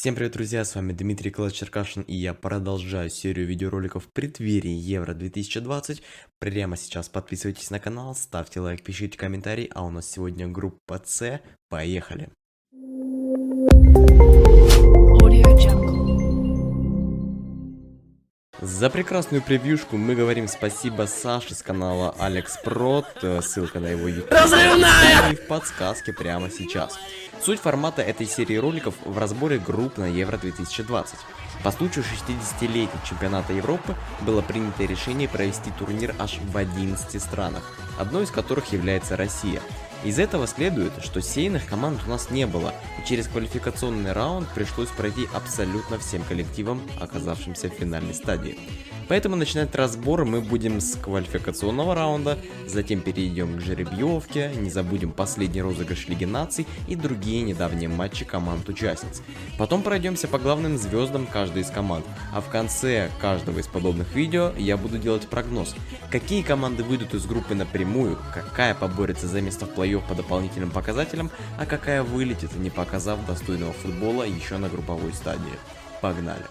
Всем привет, друзья, с вами Дмитрий Клас Черкашин, и я продолжаю серию видеороликов в преддверии Евро 2020. Прямо сейчас подписывайтесь на канал, ставьте лайк, пишите комментарий, а у нас сегодня группа С. Поехали! За прекрасную превьюшку мы говорим спасибо Саше с канала AlexProt, ссылка на его YouTube и в подсказке прямо сейчас. Суть формата этой серии роликов в разборе групп на Евро 2020. По случаю 60-летия чемпионата Европы было принято решение провести турнир аж в 11 странах, одной из которых является Россия. Из этого следует, что сейных команд у нас не было, и через квалификационный раунд пришлось пройти абсолютно всем коллективам, оказавшимся в финальной стадии. Поэтому начинать разбор мы будем с квалификационного раунда, затем перейдем к жеребьевке, не забудем последний розыгрыш Лиги Наций и другие недавние матчи команд-участниц. Потом пройдемся по главным звездам каждой из команд, а в конце каждого из подобных видео я буду делать прогноз, какие команды выйдут из группы напрямую, какая поборется за место в плей-офф по дополнительным показателям, а какая вылетит, не показав достойного футбола еще на групповой стадии. Погнали!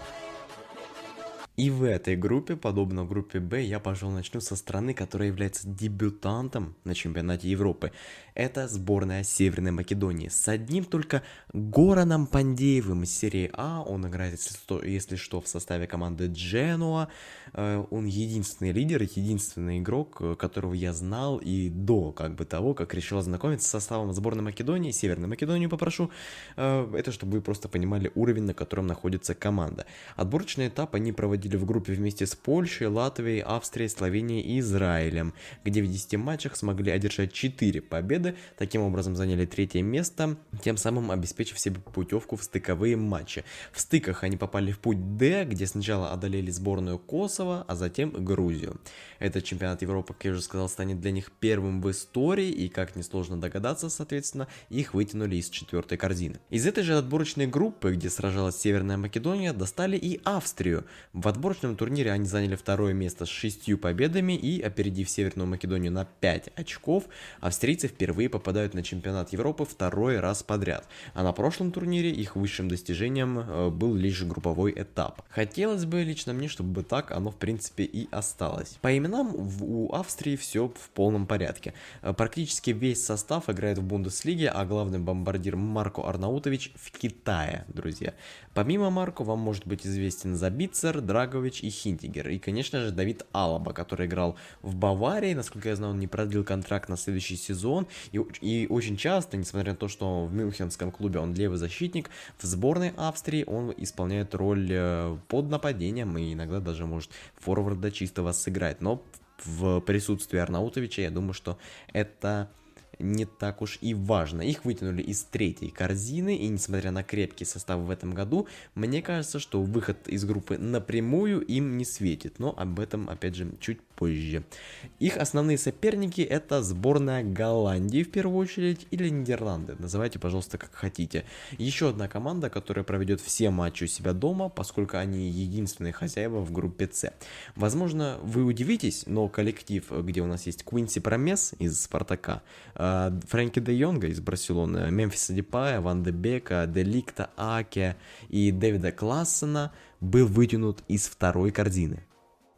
И в этой группе, подобно группе Б, я, пожалуй, начну со страны, которая является дебютантом на чемпионате Европы. Это сборная Северной Македонии с одним только Гоаном Пандеевым из серии А. Он играет, если что, в составе команды Дженоа. Он единственный лидер, единственный игрок, которого я знал и до того, как решил ознакомиться с составом сборной Македонии. Северную Македонию попрошу. Это чтобы вы просто понимали уровень, на котором находится команда. Отборочный этап они проводили в группе вместе с Польшей, Латвией, Австрией, Словенией и Израилем, где в 10 матчах смогли одержать 4 победы, таким образом заняли 3-е место, тем самым обеспечив себе путевку в стыковые матчи. В стыках они попали в путь Д, где сначала одолели сборную Косово, а затем Грузию. Этот чемпионат Европы, как я уже сказал, станет для них первым в истории, и, как несложно догадаться, соответственно, их вытянули из 4-й корзины. Из этой же отборочной группы, где сражалась Северная Македония, достали и Австрию. В отборочном турнире они заняли 2-е место с 6 победами и, опередив Северную Македонию на 5 очков, австрийцы впервые попадают на чемпионат Европы 2-й раз подряд, а на прошлом турнире их высшим достижением был лишь групповой этап. Хотелось бы лично мне, чтобы так оно в принципе и осталось. По именам у Австрии все в полном порядке. Практически весь состав играет в Бундеслиге, а главный бомбардир Марко Арнаутович в Китае, друзья. Помимо Марко вам может быть известен Забицер, Драгович и Хинтигер. И, конечно же, Давид Алаба, который играл в Баварии. Насколько я знаю, он не продлил контракт на следующий сезон. И очень часто, несмотря на то, что в мюнхенском клубе он левый защитник, в сборной Австрии он исполняет роль под нападением и иногда даже может форварда чистого сыграть. Но в присутствии Арнаутовича, я думаю, что это не так уж и важно. Их вытянули из 3-й корзины, и несмотря на крепкий состав в этом году, мне кажется, что выход из группы напрямую им не светит, но об этом, опять же, чуть позже. Их основные соперники — это сборная Голландии в первую очередь или Нидерланды, называйте, пожалуйста, как хотите. Еще одна команда, которая проведет все матчи у себя дома, поскольку они единственные хозяева в группе С. Возможно, вы удивитесь, но коллектив, где у нас есть Куинси Промес из Спартака, Фрэнки де Йонга из Барселоны, Мемфиса Депая, Ван де Бека, Деликта, Аке и Дэвида Классена, был вытянут из 2-й корзины.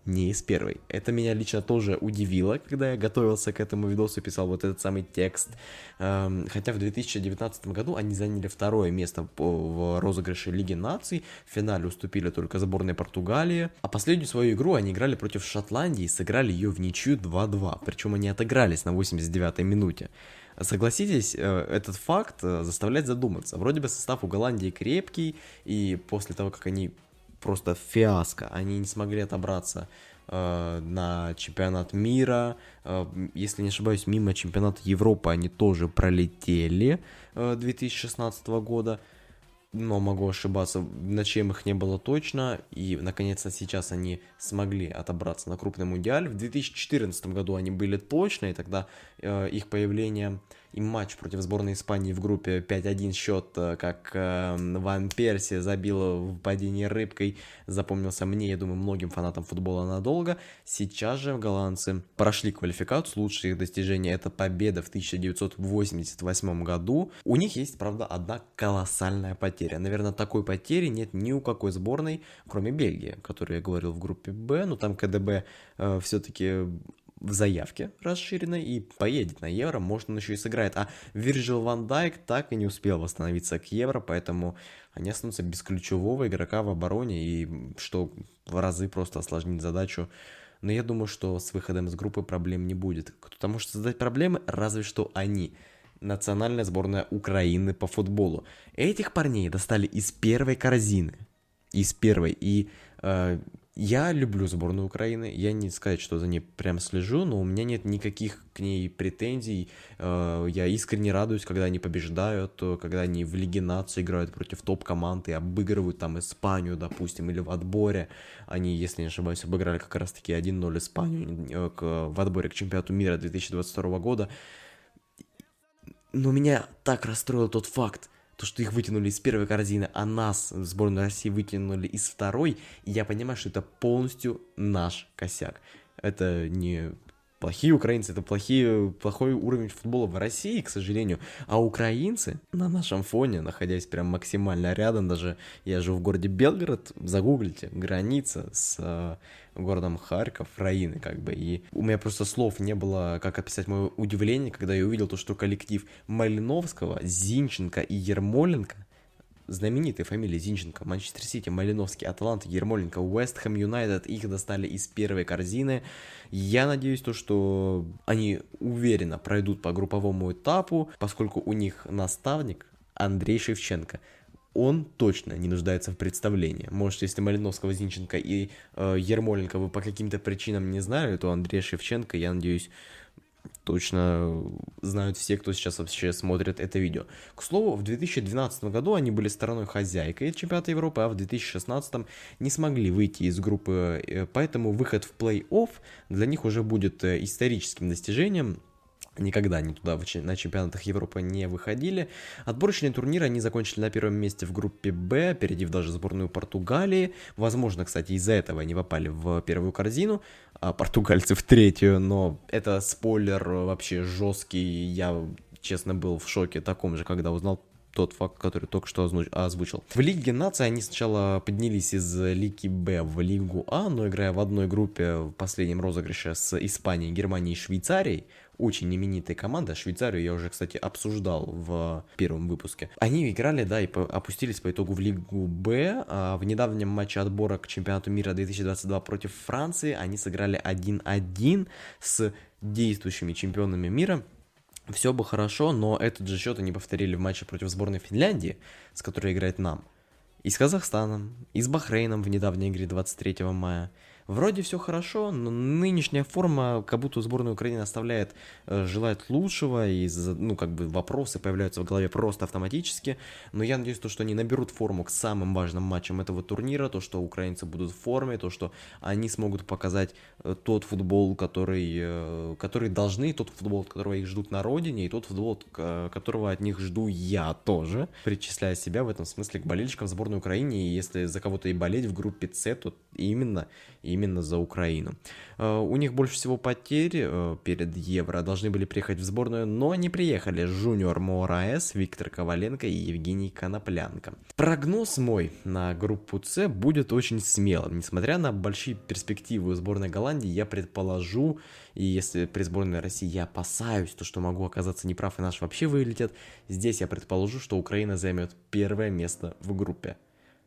Не из 1-й. Это меня лично тоже удивило, когда я готовился к этому видосу и писал вот этот самый текст. Хотя в 2019 году они заняли 2-е место в розыгрыше Лиги Наций, в финале уступили только сборной Португалии, а последнюю свою игру они играли против Шотландии и сыграли ее в ничью 2-2, причем они отыгрались на 89-й минуте. Согласитесь, этот факт заставляет задуматься. Вроде бы состав у Голландии крепкий, и после того, как они просто фиаско, они не смогли отобраться на чемпионат мира, если не ошибаюсь, мимо чемпионата Европы они тоже пролетели 2016 года, но могу ошибаться, на чем их не было точно, и наконец-то сейчас они смогли отобраться на крупный мундиаль. В 2014 году они были точно, и тогда их появление и матч против сборной Испании в группе 5-1 счет, как Ван Перси забил в падении рыбкой, запомнился мне, я думаю, многим фанатам футбола надолго. Сейчас же голландцы прошли квалификацию, лучшие их достижения — это победа в 1988 году. У них есть, правда, одна колоссальная потеря. Наверное, такой потери нет ни у какой сборной, кроме Бельгии, о которой я говорил в группе Б, но там КДБ все-таки в заявке расширенной и поедет на Евро, может, он еще и сыграет. А Вирджил ван Дайк так и не успел восстановиться к Евро, поэтому они останутся без ключевого игрока в обороне, и что в разы просто осложнит задачу. Но я думаю, что с выходом из группы проблем не будет. Кто-то может создать проблемы, разве что они. Национальная сборная Украины по футболу. Этих парней достали из первой корзины. Из первой. И я люблю сборную Украины, я не сказать, что за ней прям слежу, но у меня нет никаких к ней претензий, я искренне радуюсь, когда они побеждают, когда они в Лиге Наций играют против топ-команд и обыгрывают там Испанию, допустим, или в отборе, они, если не ошибаюсь, обыграли как раз-таки 1-0 Испанию в отборе к чемпионату мира 2022 года, но меня так расстроил тот факт, то, что их вытянули из первой корзины, а нас, сборную России, вытянули из второй, и я понимаю, что это полностью наш косяк. Это не плохие украинцы, это плохой уровень футбола в России, к сожалению. А украинцы на нашем фоне, находясь прям максимально рядом, даже я живу в городе Белгород, загуглите, граница с городом Харьков, Раины, как бы, и у меня просто слов не было, как описать мое удивление, когда я увидел то, что коллектив Малиновского, Зинченко и Ермоленко, знаменитые фамилии Зинченко, Манчестер Сити, Малиновский, Аталанта, Ермоленко, Уэст Хэм Юнайтед, их достали из первой корзины. Я надеюсь, то, что они уверенно пройдут по групповому этапу, поскольку у них наставник Андрей Шевченко. Он точно не нуждается в представлении. Может, если Малиновского, Зинченко и Ермоленко вы по каким-то причинам не знали, то Андрея Шевченко, я надеюсь, точно знают все, кто сейчас вообще смотрит это видео. К слову, в 2012 году они были стороной-хозяйкой чемпионата Европы, а в 2016 не смогли выйти из группы, поэтому выход в плей-офф для них уже будет историческим достижением. Никогда они туда на чемпионатах Европы не выходили. Отборочные турниры они закончили на первом месте в группе Б, опередив даже сборную Португалии. Возможно, кстати, из-за этого они попали в первую корзину, а португальцы в третью, но это спойлер вообще жесткий. Я, честно, был в шоке таком же, когда узнал тот факт, который только что озвучил. В Лиге Наций они сначала поднялись из Лиги Б в Лигу А, но играя в одной группе в последнем розыгрыше с Испанией, Германией и Швейцарией, очень именитая команда, Швейцарию я уже, кстати, обсуждал в первом выпуске. Они играли, да, и опустились по итогу в Лигу Б. В недавнем матче отбора к чемпионату мира 2022 против Франции они сыграли 1-1 с действующими чемпионами мира. Все бы хорошо, но этот же счет они повторили в матче против сборной Финляндии, с которой играет нам. И с Казахстаном, и с Бахрейном в недавней игре 23 мая. Вроде все хорошо, но нынешняя форма, как будто сборная Украины оставляет желать лучшего, и вопросы появляются в голове просто автоматически. Но я надеюсь, то, что они наберут форму к самым важным матчам этого турнира, то, что украинцы будут в форме, то, что они смогут показать тот футбол, который должны, тот футбол, которого их ждут на родине, и тот футбол, которого от них жду я тоже, причисляя себя в этом смысле к болельщикам сборной Украины. И если за кого-то и болеть в группе С, то именно за Украину. У них больше всего потерь перед Евро. Должны были приехать в сборную, но не приехали Жуниор Мораэс, Виктор Коваленко и Евгений Коноплянко. Прогноз мой на группу С будет очень смелым. Несмотря на большие перспективы у сборной Голландии, я предположу, и если при сборной России я опасаюсь, то что могу оказаться неправ и наши вообще вылетят, здесь я предположу, что Украина займет первое место в группе.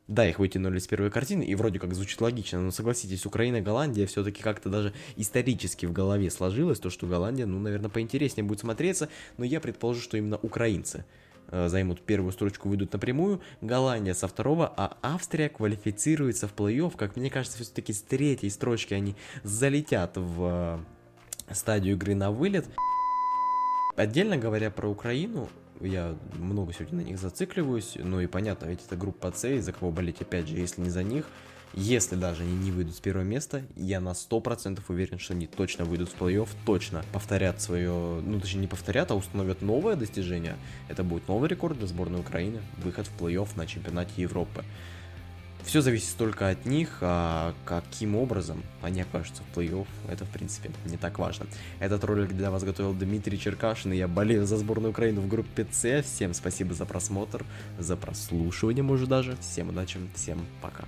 Да, их вытянули с первой корзины, и вроде как звучит логично, но согласитесь, Украина и Голландия все-таки как-то даже исторически в голове сложилось, то что Голландия, наверное, поинтереснее будет смотреться, но я предположу, что именно украинцы займут первую строчку, выйдут напрямую, Голландия со второго, а Австрия квалифицируется в плей-офф, как мне кажется, все-таки с третьей строчки они залетят в стадию игры на вылет. Отдельно говоря про Украину, я много сегодня на них зацикливаюсь, ну и понятно, ведь это группа С, и за кого болеть, опять же, если не за них, если даже они не выйдут с первого места, я на 100% уверен, что они точно выйдут в плей-офф, точно повторят свое, ну точнее не повторят, а установят новое достижение, это будет новый рекорд для сборной Украины, выход в плей-офф на чемпионате Европы. Все зависит только от них, а каким образом они окажутся в плей-офф, это, в принципе, не так важно. Этот ролик для вас готовил Дмитрий Черкашин, и я болею за сборную Украины в группе С. Всем спасибо за просмотр, за прослушивание, может даже. Всем удачи, всем пока.